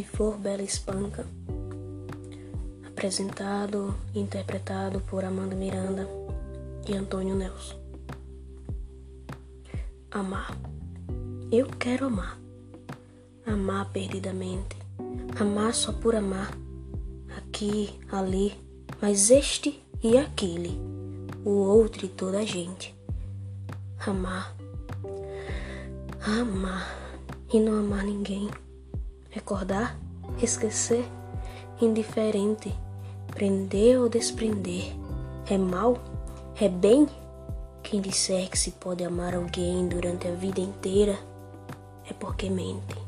de Flor Bela Espanca, apresentado e interpretado por Amanda Miranda e Antônio Nelson. Amar. Eu quero amar. Amar perdidamente. Amar só por amar. Aqui, ali, mas este e aquele, o outro e toda a gente. Amar. Amar e não amar ninguém. Recordar, esquecer, indiferente, prender ou desprender. É mal? É bem? Quem disser que se pode amar alguém durante a vida inteira é porque mente.